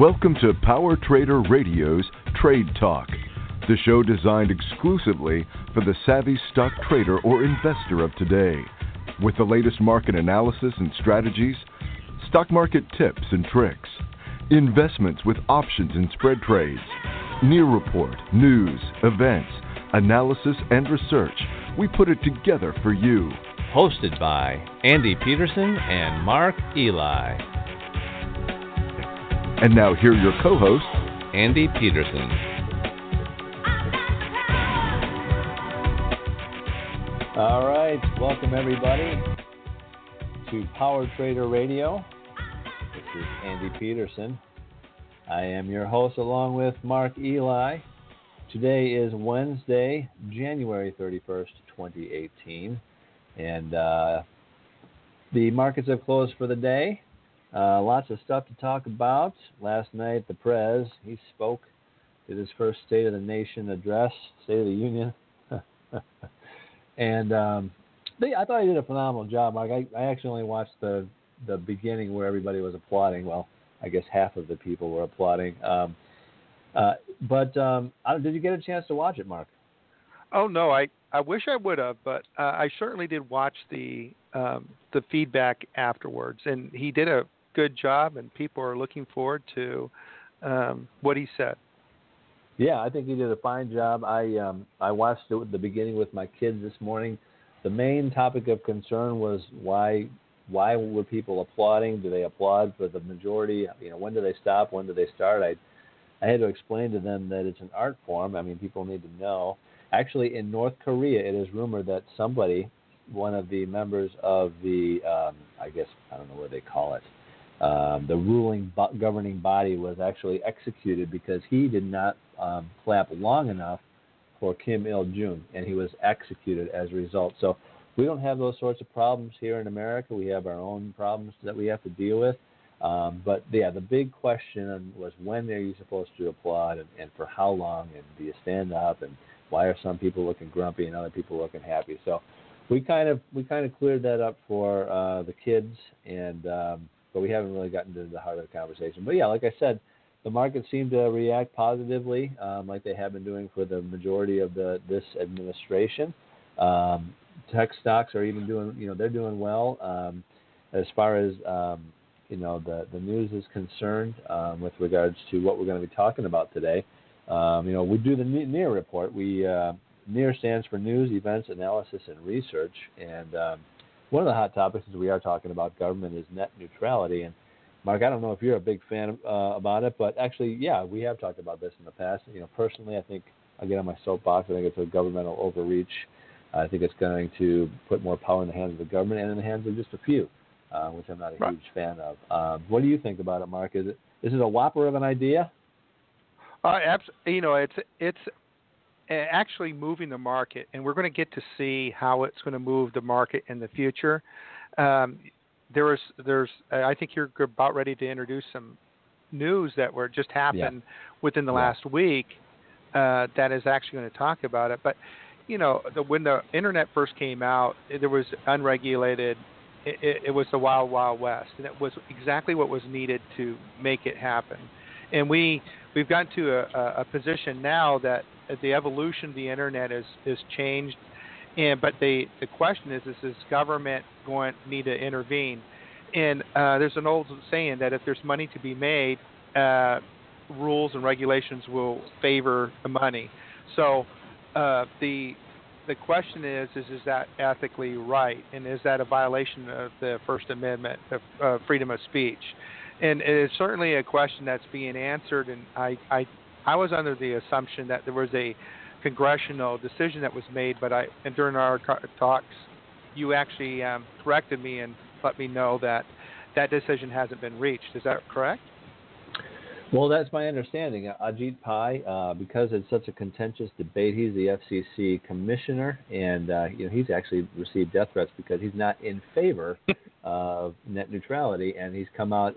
Welcome to Power Trader Radio's Trade Talk, the show designed exclusively for the savvy stock trader or investor of today, with the latest market analysis and strategies, stock market tips and tricks, investments with options and spread trades, near report, news, events, analysis, and research. We put it together for you. Hosted by Andy Peterson and Mark Eli. And now here are your co-hosts, Andy Peterson. All right, welcome everybody to Power Trader Radio. This is Andy Peterson. I am your host along with Mark Eli. Today is Wednesday, January 31st, 2018. And the markets have closed for the day. Lots of stuff to talk about. Last night, the Prez, he spoke, did his first State of the Nation address, State of the Union. And I thought he did a phenomenal job, Mark. I actually only watched the beginning where everybody was applauding. Well, I guess half of the people were applauding. Did you get a chance to watch it, Mark? Oh, no, I wish I would have, but I certainly did watch the feedback afterwards. And he did a good job, and people are looking forward to what he said. Yeah, I think he did a fine job. I watched it at the beginning with my kids this morning. The main topic of concern was why were people applauding? Do they applaud for the majority? You know, when do they stop? When do they start? I had to explain to them that it's an art form. I mean, people need to know. Actually, in North Korea, it is rumored that somebody, one of the members of the, I don't know what they call it, the ruling governing body was actually executed because he did not clap long enough for Kim Il-Jung, and he was executed as a result. So we don't have those sorts of problems here in America. We have our own problems that we have to deal with. The big question was, when are you supposed to applaud and for how long, and do you stand up, and why are some people looking grumpy and other people looking happy? So we kind of cleared that up for the kids, and but we haven't really gotten to the heart of the conversation. But, yeah, like I said, the market seemed to react positively like they have been doing for the majority of this administration. Tech stocks are even doing, you know, they're doing well as far as, you know, the news is concerned with regards to what we're going to be talking about today. You know, we do the NEAR report. We NEAR stands for News, Events, Analysis, and Research, and one of the hot topics as we are talking about government is net neutrality. And, Mark, I don't know if you're a big fan about it, but actually, yeah, we have talked about this in the past. You know, personally, I think, I'll get on my soapbox, I think it's a governmental overreach. I think it's going to put more power in the hands of the government and in the hands of just a few, which I'm not a huge fan of. What do you think about it, Mark? Is it a whopper of an idea? You know, it's actually moving the market, and we're going to get to see how it's going to move the market in the future. I think you're about ready to introduce some news that were just happened within the last week that is actually going to talk about it. But, you know, when the internet first came out, there was unregulated. It was the wild, wild west, and it was exactly what was needed to make it happen. And we've gotten to a position now that the evolution of the internet is changed, but the question is government going to need to intervene? And there's an old saying that if there's money to be made, rules and regulations will favor the money. So the question is that ethically right, and is that a violation of the First Amendment of freedom of speech? And it is certainly a question that's being answered, and I was under the assumption that there was a congressional decision that was made, but during our talks, you actually corrected me and let me know that decision hasn't been reached. Is that correct? Well, that's my understanding. Ajit Pai, because it's such a contentious debate, he's the FCC commissioner, and you know, he's actually received death threats because he's not in favor of net neutrality, and he's come out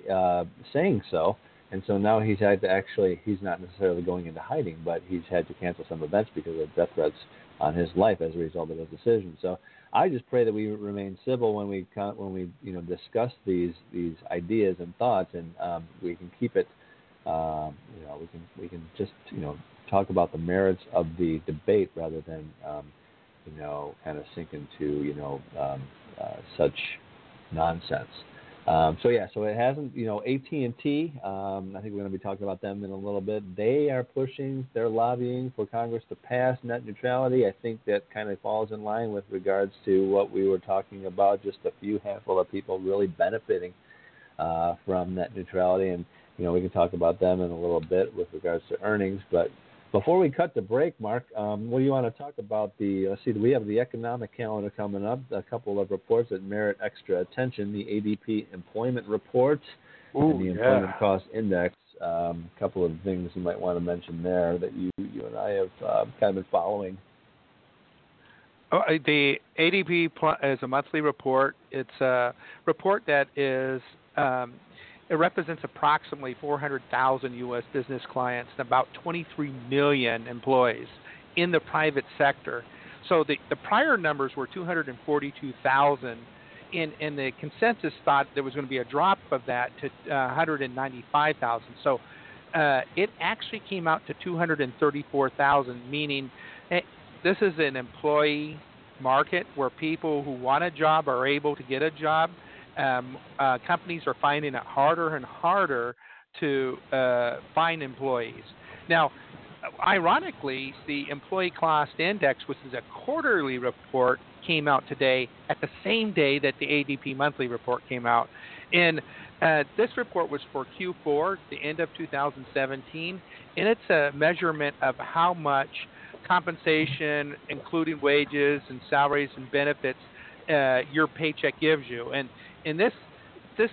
saying so. And so now he's had to he's not necessarily going into hiding, but he's had to cancel some events because of death threats on his life as a result of his decision. So I just pray that we remain civil when we discuss these ideas and thoughts, and we can keep it We can just talk about the merits of the debate rather than kind of sink into such nonsense. So it hasn't, AT&T, I think we're going to be talking about them in a little bit. They are pushing, they're lobbying for Congress to pass net neutrality. I think that kind of falls in line with regards to what we were talking about, just a few handful of people really benefiting from net neutrality. And, we can talk about them in a little bit with regards to earnings. But before we cut the break, Mark, what do you want to talk about? We have the economic calendar coming up, a couple of reports that merit extra attention, the ADP employment report and the employment cost index. A couple of things you might want to mention there that you and I have kind of been following. The ADP is a monthly report. It's a report that is it represents approximately 400,000 U.S. business clients and about 23 million employees in the private sector. So the prior numbers were 242,000, and the consensus thought there was going to be a drop of that to 195,000. So it actually came out to 234,000, meaning this is an employee market where people who want a job are able to get a job. Companies are finding it harder and harder to find employees. Now, ironically, the employee cost index, which is a quarterly report, came out today at the same day that the ADP monthly report came out. And this report was for Q4, the end of 2017, and it's a measurement of how much compensation, including wages and salaries and benefits, your paycheck gives you. And this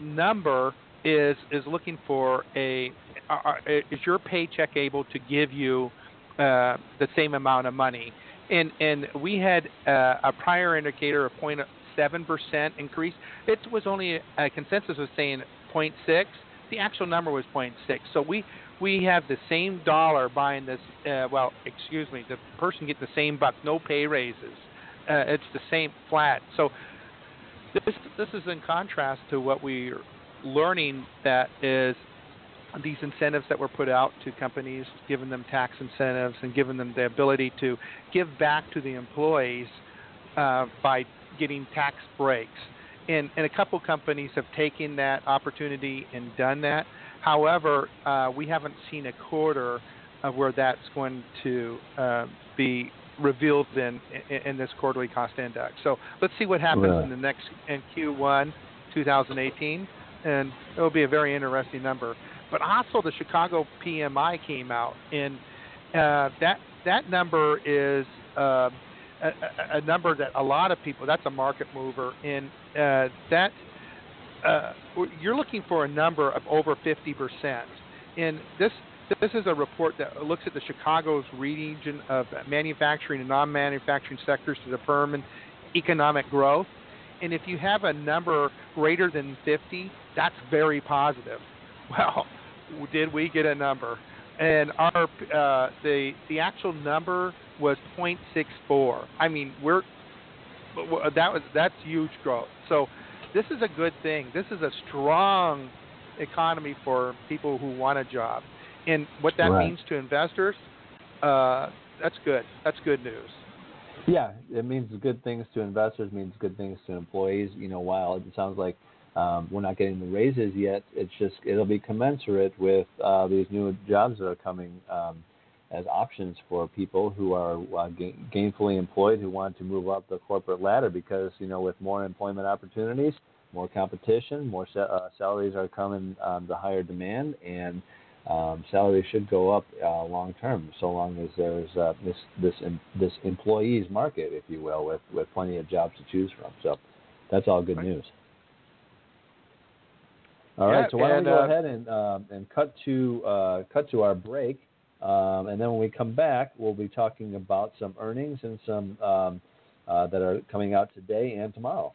number is looking for is your paycheck able to give you the same amount of money? And we had a prior indicator of 0.7% increase. It was only a consensus was saying 0.6. The actual number was 0.6. So we have the same dollar buying this. The person gets the same buck, no pay raises. It's the same flat. So this is in contrast to what we're learning that is these incentives that were put out to companies, giving them tax incentives and giving them the ability to give back to the employees by getting tax breaks. And a couple companies have taken that opportunity and done that. However, we haven't seen a quarter of where that's going to be revealed in this quarterly cost index. So let's see what happens in Q1 2018, and it'll be a very interesting number. But also the Chicago PMI came out, and that number is a number that a lot of people, that's a market mover, and you're looking for a number of over 50%. And this is a report that looks at the Chicago's region of manufacturing and non-manufacturing sectors to determine economic growth. And if you have a number greater than 50, that's very positive. Well, did we get a number? And our the actual number was 0.64. I mean, that's huge growth. So this is a good thing. This is a strong economy for people who want a job. And what that means to investors, that's good. That's good news. Yeah, it means good things to investors, means good things to employees. While it sounds like we're not getting the raises yet, it'll be commensurate with these new jobs that are coming as options for people who are gainfully employed, who want to move up the corporate ladder because, with more employment opportunities, more competition, more salaries are coming to higher demand, and salaries should go up long term, so long as there's this employees market, if you will, with plenty of jobs to choose from. So that's all good news. All right, so why don't we go ahead and cut to our break, and then when we come back, we'll be talking about some earnings and some that are coming out today and tomorrow.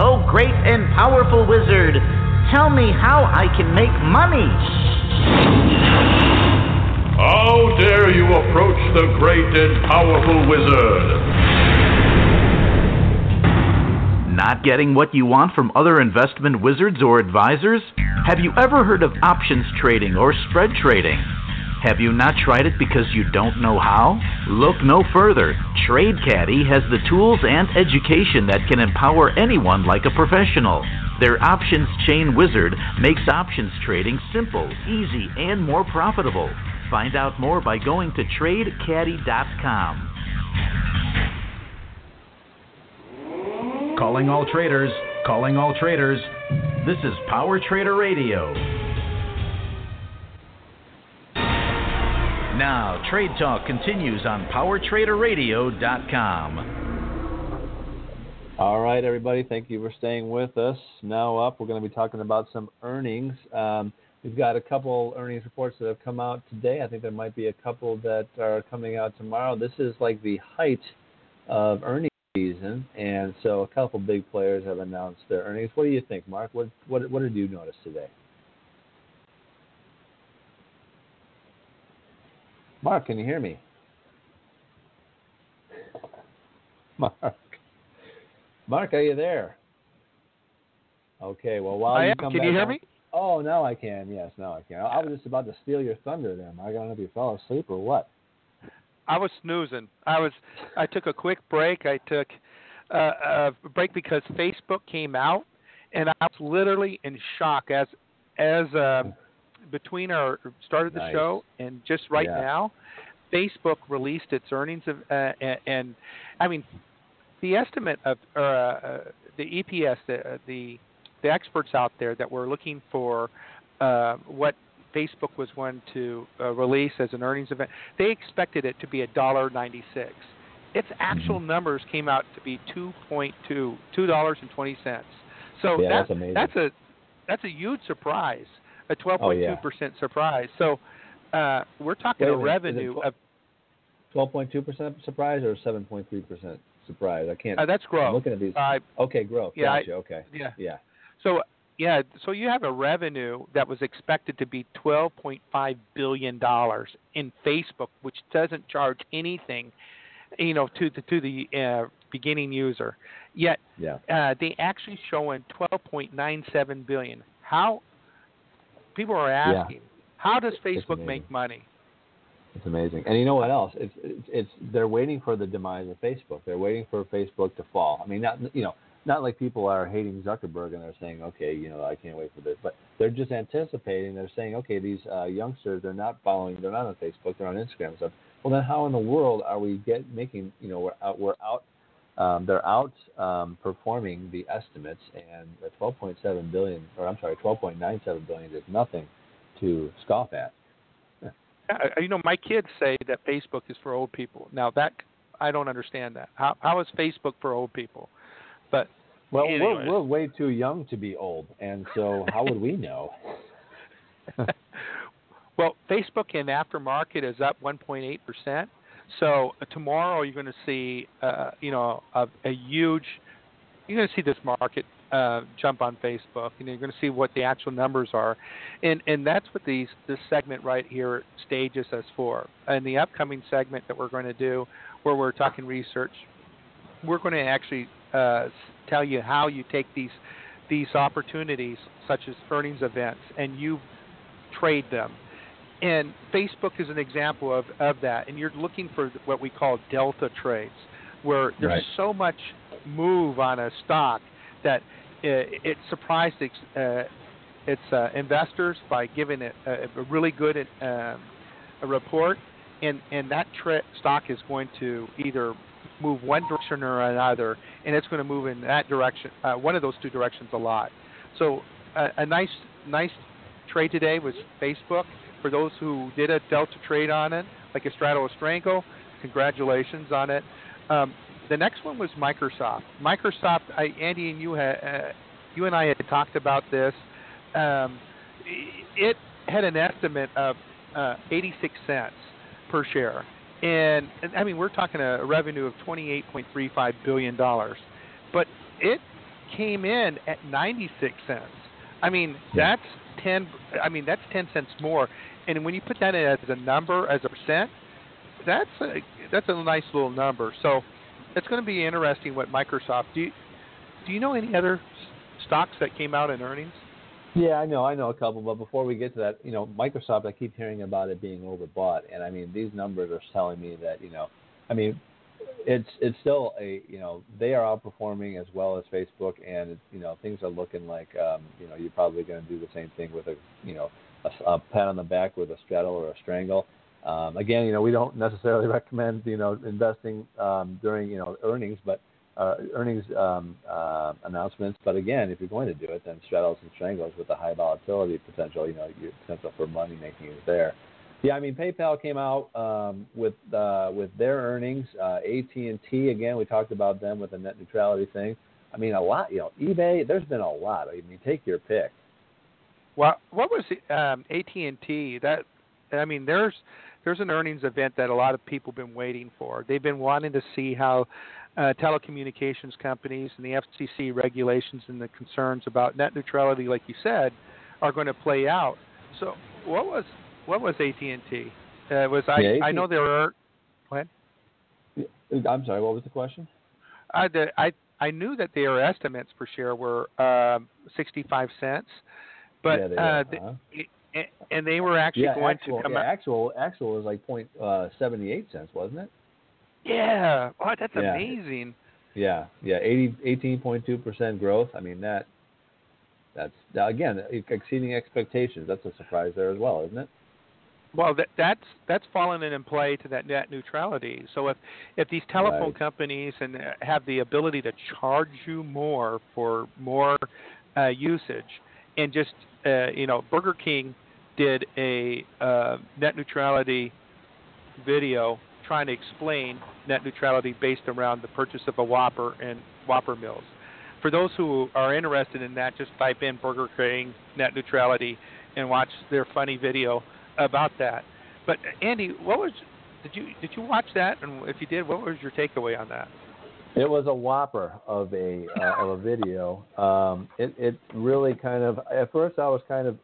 Oh, great and powerful wizard, tell me how I can make money. How dare you approach the great and powerful wizard? Not getting what you want from other investment wizards or advisors? Have you ever heard of options trading or spread trading? Have you not tried it because you don't know how? Look no further. Trade Caddy has the tools and education that can empower anyone like a professional. Their options chain wizard makes options trading simple, easy, and more profitable. Find out more by going to tradecaddy.com. Calling all traders. Calling all traders. This is Power Trader Radio. Now, Trade Talk continues on PowerTraderRadio.com. All right, everybody. Thank you for staying with us. Now up, we're going to be talking about some earnings. We've got a couple earnings reports that have come out today. I think there might be a couple that are coming out tomorrow. This is like the height of earnings season, and so a couple big players have announced their earnings. What do you think, Mark? What did you notice today? Mark, can you hear me? Mark, are you there? Okay, well, while you come back... Can you hear me? Oh, now I can. Yes, now I can. I was just about to steal your thunder there, Mark. I don't know if you fell asleep or what. I was snoozing. I took a quick break. I took a break because Facebook came out, and I was literally in shock as between our start of the nice. Show and just right yeah. now, Facebook released its earnings of, and I mean, the estimate of the EPS, the experts out there that were looking for what Facebook was going to release as an earnings event, they expected it to be $1.96. Its actual numbers came out to be $2.20. So yeah, that's amazing. That's a huge surprise. A 12.2% surprise. So we're talking a revenue of 12.2% surprise or 7.3% surprise. I can't. That's growth. I'm looking at these. Okay, growth. Yeah. Gotcha. Okay. Yeah. Yeah. So you have a revenue that was expected to be $12.5 billion in Facebook, which doesn't charge anything, to the beginning user. Yet they actually showing $12.97 billion. How? People are asking, how does Facebook make money? It's amazing. And you know what else? It's they're waiting for the demise of Facebook. They're waiting for Facebook to fall. I mean, not like people are hating Zuckerberg and they're saying, okay, I can't wait for this. But they're just anticipating. They're saying, okay, these youngsters, they're not on Facebook, they're on Instagram and stuff. Well, then how in the world are we making? They're outperforming the estimates, and the $12.97 billion is nothing to scoff at. My kids say that Facebook is for old people. Now that I don't understand that. How is Facebook for old people? But well, we're way too young to be old, and so how would we know? Well, Facebook in aftermarket is up 1.8%. So tomorrow you're going to see, you're going to see this market jump on Facebook, and you're going to see what the actual numbers are, and that's what this segment right here stages us for. And the upcoming segment that we're going to do, where we're talking research, we're going to actually tell you how you take these opportunities, such as earnings events, and you trade them. And Facebook is an example of that. And you're looking for what we call delta trades, where there's so much move on a stock that it surprised its investors by giving it a really good a report. And that stock is going to either move one direction or another, and it's going to move in that direction, one of those two directions a lot. So a nice trade today was Facebook. For those who did a delta trade on it, like a straddle or strangle, congratulations on it. The next one was Microsoft. Microsoft, Andy and you and I had talked about this. It had an estimate of 86 cents per share. And I mean, we're talking a revenue of $28.35 billion. But it came in at 96 cents. I mean, that's 10 cents more, and when you put that in as a number, as a percent, that's a nice little number. So it's going to be interesting what Microsoft. Do you know any other stocks that came out in earnings? Yeah, I know a couple, but before we get to that, Microsoft, I keep hearing about it being overbought, and these numbers are telling me that, it's still they are outperforming as well as Facebook, and things are looking like you're probably going to do the same thing with a pat on the back with a straddle or a strangle. Again, we don't necessarily recommend investing during earnings, but announcements. But again, if you're going to do it, then straddles and strangles with the high volatility potential. Your potential for money making is there. Yeah, PayPal came out with their earnings. AT&T, again, we talked about them with the net neutrality thing. A lot. eBay. There's been a lot. Take your pick. Well, what was AT&T? That there's an earnings event that a lot of people have been waiting for. They've been wanting to see how telecommunications companies and the FCC regulations and the concerns about net neutrality, like you said, are going to play out. So, what was AT&T? I know there were. Go ahead. I'm sorry. What was the question? I knew that their estimates per share were 65 cents, but yeah, and they were actually going to come out. Actual was like 0.78 cents, wasn't it? Yeah. Wow, that's amazing. Yeah. 18.2% growth. that. That's again exceeding expectations. That's a surprise there as well, isn't it? Well, that's fallen in play to that net neutrality. So if these telephone companies and have the ability to charge you more for more usage, and just Burger King did a net neutrality video trying to explain net neutrality based around the purchase of a Whopper and Whopper meals. For those who are interested in that, just type in Burger King net neutrality and watch their funny video about that. But Andy, did you watch that? And if you did, what was your takeaway on that? It was a whopper of a video. It really kind of, at first I was kind of,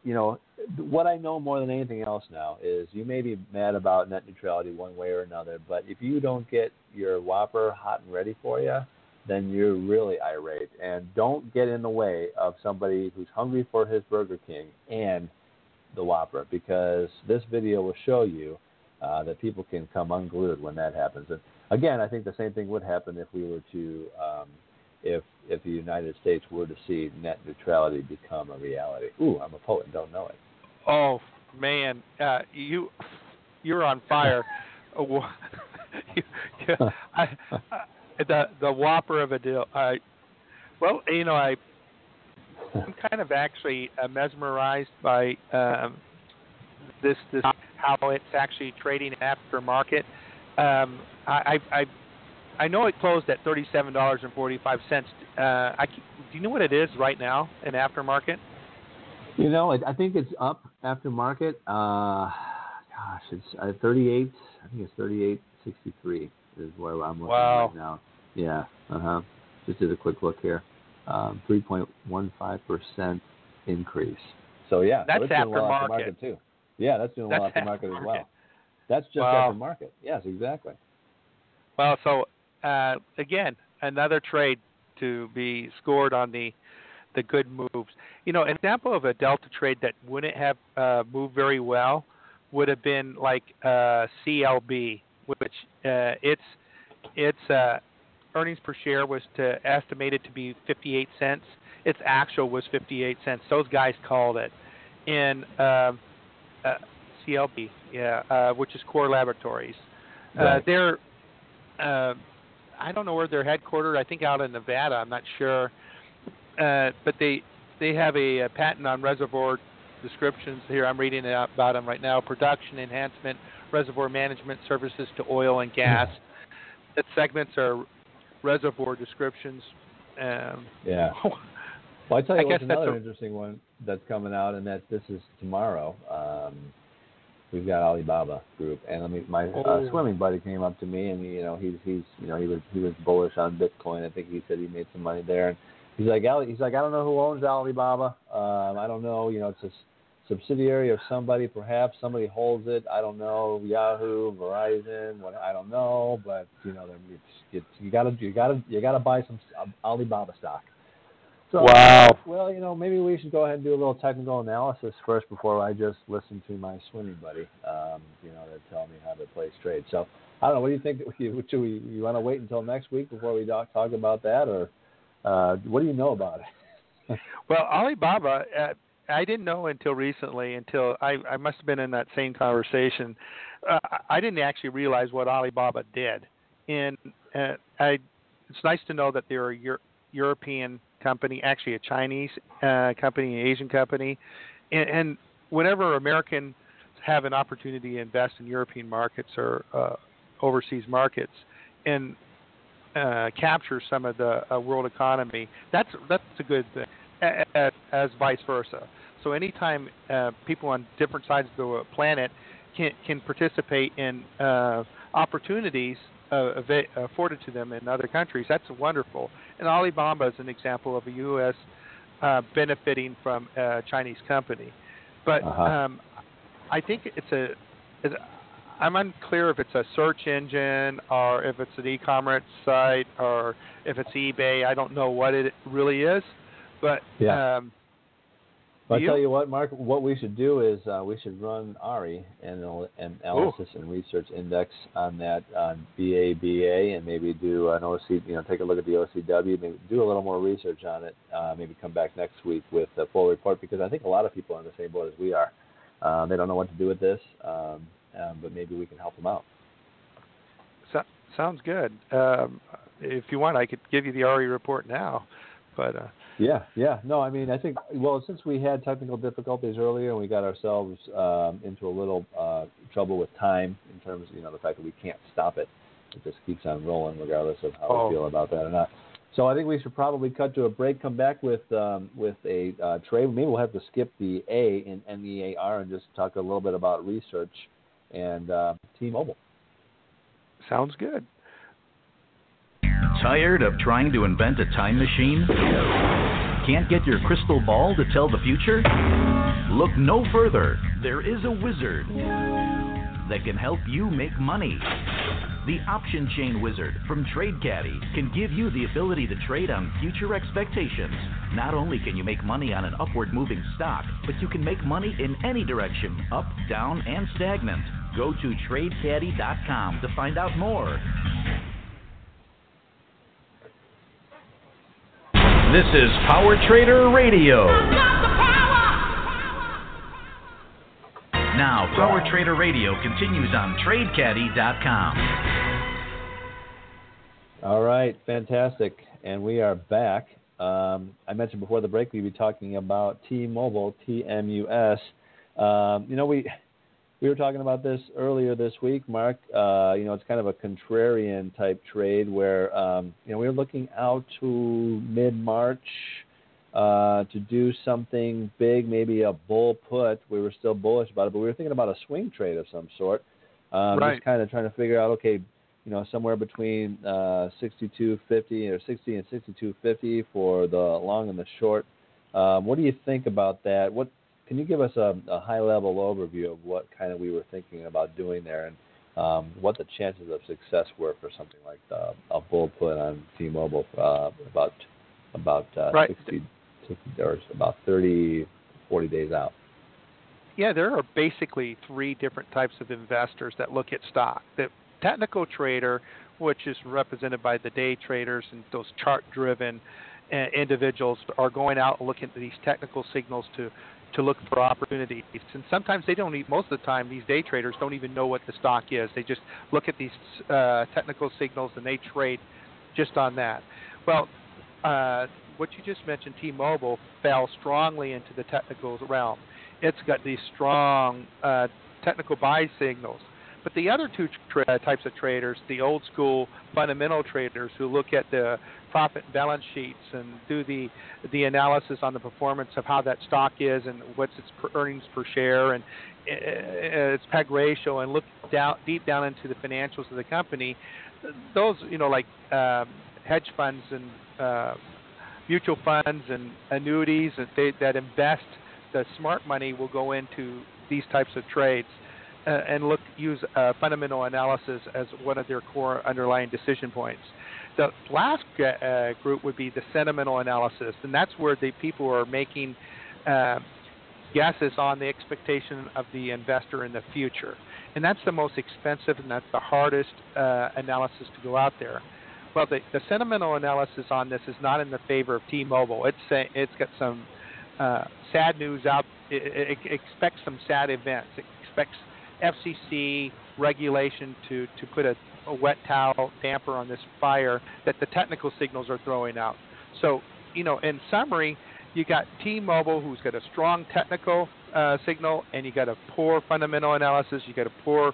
what I know more than anything else now is you may be mad about net neutrality one way or another, but if you don't get your Whopper hot and ready for you, then you're really irate. And don't get in the way of somebody who's hungry for his Burger King and the Whopper, because this video will show you that people can come unglued when that happens. And again, I think the same thing would happen if we were to, if the United States were to see net neutrality become a reality. Ooh, I'm a poet and don't know it. Oh man, you're on fire. The whopper of a deal. I'm kind of actually mesmerized by this how it's actually trading aftermarket. I know it closed at $37.45. Do you know what it is right now in aftermarket? I think it's up aftermarket. It's 38. I think it's 38.63 is where I'm looking right now. Yeah. Just did a quick look here. 3.15% increase. So yeah, that's aftermarket. Well aftermarket too. Yeah, that's doing well aftermarket as well. That's just aftermarket. Yes, exactly. Well, so again, another trade to be scored on the good moves. An example of a delta trade that wouldn't have moved very well would have been like CLB, which its earnings per share was estimated to be 58 cents. Its actual was 58 cents. Those guys called it. And CLB, which is Core Laboratories. Right. They're, I don't know where they're headquartered. I think out in Nevada. I'm not sure. But they have a patent on reservoir descriptions. Here, I'm reading about them right now. Production enhancement, reservoir management services to oil and gas. The segments are reservoir descriptions. Well, I tell you what's another interesting one that's coming out, and that this is tomorrow. We've got Alibaba Group, and my swimming buddy came up to me, and he was bullish on Bitcoin. I think he said he made some money there, and he's like I don't know who owns Alibaba. I don't know. It's a subsidiary of somebody. Perhaps somebody holds it. I don't know. Yahoo, Verizon. I don't know. But you gotta buy some Alibaba stock. So, wow. Well, you know, maybe we should go ahead and do a little technical analysis first before I just listen to my swimming buddy, you know, to tell me how to place trades. So, I don't know. What do you think? Should we, you want to wait until next week before we talk about that? Or what do you know about it? Well, Alibaba, I didn't know until recently, I must have been in that same conversation. I didn't actually realize what Alibaba did. And it's nice to know that they're a European company, actually a Chinese company, an Asian company. And whenever Americans have an opportunity to invest in European markets or overseas markets and capture some of the world economy, that's a good thing, as vice versa. So anytime people on different sides of the planet can participate in opportunities afforded to them in other countries, that's wonderful. And Alibaba is an example of a U.S. Benefiting from a Chinese company. But I think I'm unclear if it's a search engine or if it's an e-commerce site or if it's eBay. I don't know what it really is. But yeah. Well, I'll tell you what, Mark, what we should do is we should run ARI, an analysis and research index on that on BABA, and maybe do an OC, you know, take a look at the OCW, maybe do a little more research on it, maybe come back next week with a full report, because I think a lot of people are on the same boat as we are. They don't know what to do with this, but maybe we can help them out. So, sounds good. If you want, I could give you the ARI report now. But yeah. No, I mean, I think, well, since we had technical difficulties earlier and we got ourselves into a little trouble with time in terms of, you know, the fact that we can't stop it. It just keeps on rolling regardless of how we feel about that or not. So I think we should probably cut to a break, come back with a trade. Maybe we'll have to skip the A in NEAR and just talk a little bit about research and T-Mobile. Sounds good. Tired of trying to invent a time machine? Can't get your crystal ball to tell the future? Look no further. There is a wizard that can help you make money. The Option Chain Wizard from Trade Caddy can give you the ability to trade on future expectations. Not only can you make money on an upward moving stock, but you can make money in any direction, up, down, and stagnant. Go to tradecaddy.com to find out more. This is Power Trader Radio. Now, Power Trader Radio continues on TradeCaddy.com. All right, fantastic. And we are back. I mentioned before the break we'd be talking about T-Mobile, TMUS. You know, we were talking about this earlier this week, Mark. You know, it's kind of a contrarian type trade where, you know, we were looking out to mid-March to do something big, maybe a bull put. We were still bullish about it, but we were thinking about a swing trade of some sort. Right. Just kind of trying to figure out, okay, you know, somewhere between 62.50 or 60 and 62.50 for the long and the short. What do you think about that? Can you give us a high-level overview of what kind of we were thinking about doing there and what the chances of success were for something like a bull put on T-Mobile about right. 60 or about 30, 40 days out? Yeah, there are basically three different types of investors that look at stock. The technical trader, which is represented by the day traders and those chart-driven individuals, are going out and looking at these technical signals to look for opportunities. And sometimes most of the time, these day traders don't even know what the stock is. They just look at these technical signals and they trade just on that. Well, what you just mentioned, T-Mobile, fell strongly into the technical realm. It's got these strong technical buy signals. But the other two types of traders, the old school fundamental traders who look at the profit and balance sheets and do the analysis on the performance of how that stock is and what's its earnings per share and its PEG ratio, and look deep down into the financials of the company, those, you know, like hedge funds and mutual funds and annuities that invest, the smart money will go into these types of trades. And use fundamental analysis as one of their core underlying decision points. The last group would be the sentimental analysis, and that's where the people are making guesses on the expectation of the investor in the future. And that's the most expensive, and that's the hardest analysis to go out there. Well, the sentimental analysis on this is not in the favor of T-Mobile. It's got some sad news out. It expects some sad events. It expects FCC regulation to put a wet towel damper on this fire that the technical signals are throwing out. So, you know, in summary, you got T-Mobile, who's got a strong technical signal, and you got a poor fundamental analysis. You got a poor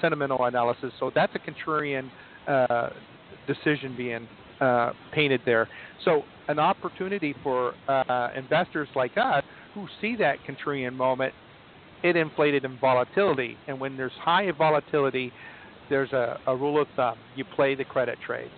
sentimental analysis. So that's a contrarian decision being painted there. So an opportunity for investors like us who see that contrarian moment, it inflated in volatility. And when there's high volatility, there's a rule of thumb. You play the credit trades.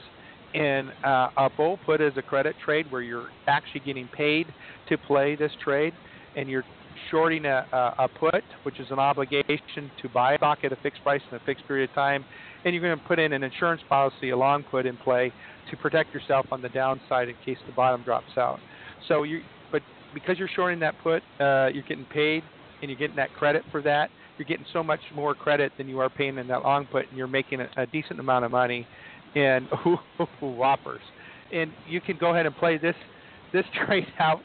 And a bull put is a credit trade where you're actually getting paid to play this trade, and you're shorting a put, which is an obligation to buy a stock at a fixed price in a fixed period of time, and you're going to put in an insurance policy, a long put in play, to protect yourself on the downside in case the bottom drops out. So but because you're shorting that put, you're getting paid, and you're getting that credit for that. You're getting so much more credit than you are paying in that long put, and you're making a decent amount of money. And Whoppers, and you can go ahead and play this trade out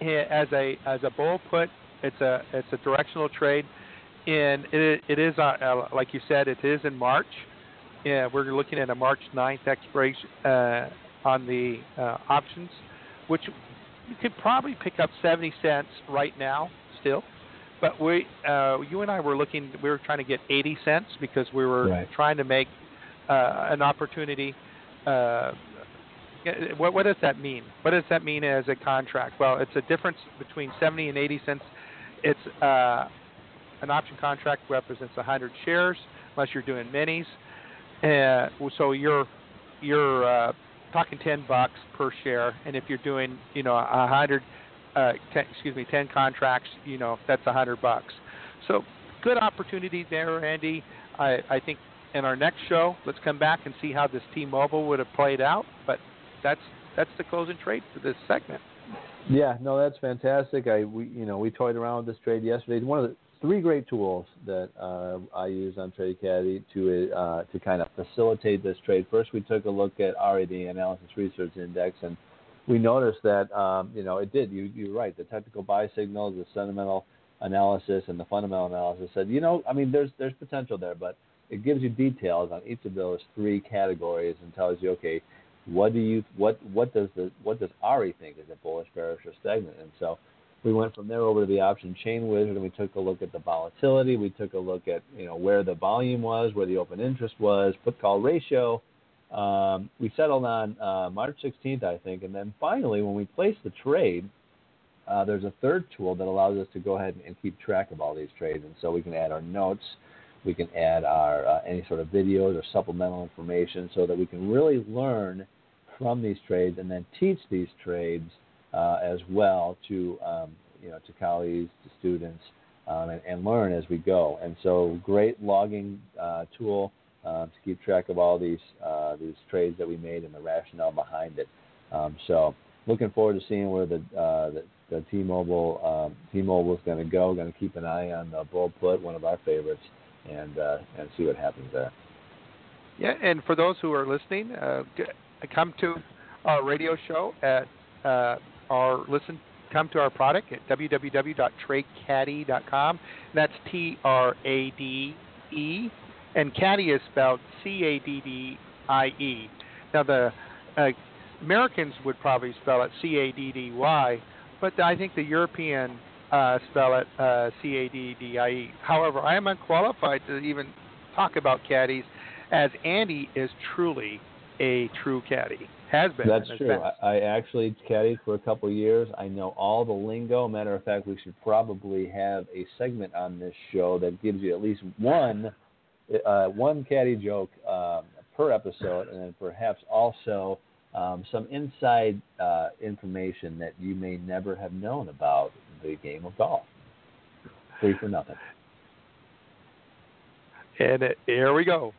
as a bull put. It's a directional trade, and it is like you said, it is in March. Yeah, we're looking at a March 9th expiration on the options, which you could probably pick up 70 cents right now still. But we, you and I were looking. We were trying to get 80 cents because we were trying to make an opportunity. What does that mean? What does that mean as a contract? Well, it's a difference between 70 and 80 cents. It's an option contract represents 100 shares, unless you're doing minis. So you're talking $10 per share, and if you're doing 10 contracts, that's $100. So good opportunity there, Andy. I think in our next show, let's come back and see how this T-Mobile would have played out. But that's the closing trade for this segment. Yeah, no, that's fantastic. We toyed around with this trade yesterday. It's one of the three great tools that I use on Trade Caddy to kind of facilitate this trade. First, we took a look at ARI, the Analysis Research Index, and we noticed that, it did. You're right. The technical buy signals, the sentimental analysis, and the fundamental analysis said, there's potential there, but it gives you details on each of those three categories and tells you, okay, what does Ari think? Is it bullish, bearish, or stagnant? And so we went from there over to the option chain wizard, and we took a look at the volatility. We took a look at, where the volume was, where the open interest was, put call ratio. We settled on March 16th, I think, and then finally when we place the trade, there's a third tool that allows us to go ahead and keep track of all these trades, and so we can add our notes, we can add our any sort of videos or supplemental information so that we can really learn from these trades and then teach these trades as well to colleagues, to students, and learn as we go. And so great logging tool. To keep track of all these trades that we made and the rationale behind it. So looking forward to seeing where the T-Mobile is going to go. Going to keep an eye on the bull put, one of our favorites, and see what happens there. Yeah, and for those who are listening, come to our radio show at Come to our product at www.tradecaddy.com. That's TRADE. And caddy is spelled CADDIE. Now, the Americans would probably spell it CADDY, but I think the European spell it CADDIE. However, I am unqualified to even talk about caddies, as Andy is truly a true caddy. Has been. That's true. I actually caddied for a couple of years. I know all the lingo. Matter of fact, we should probably have a segment on this show that gives you at least one caddy joke per episode, and then perhaps also some inside information that you may never have known about the game of golf. Free for nothing. And here we go.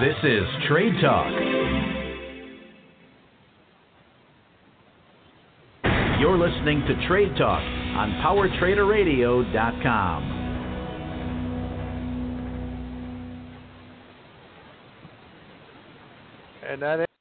This is Trade Talk. You're listening to Trade Talk on PowerTraderRadio.com. And that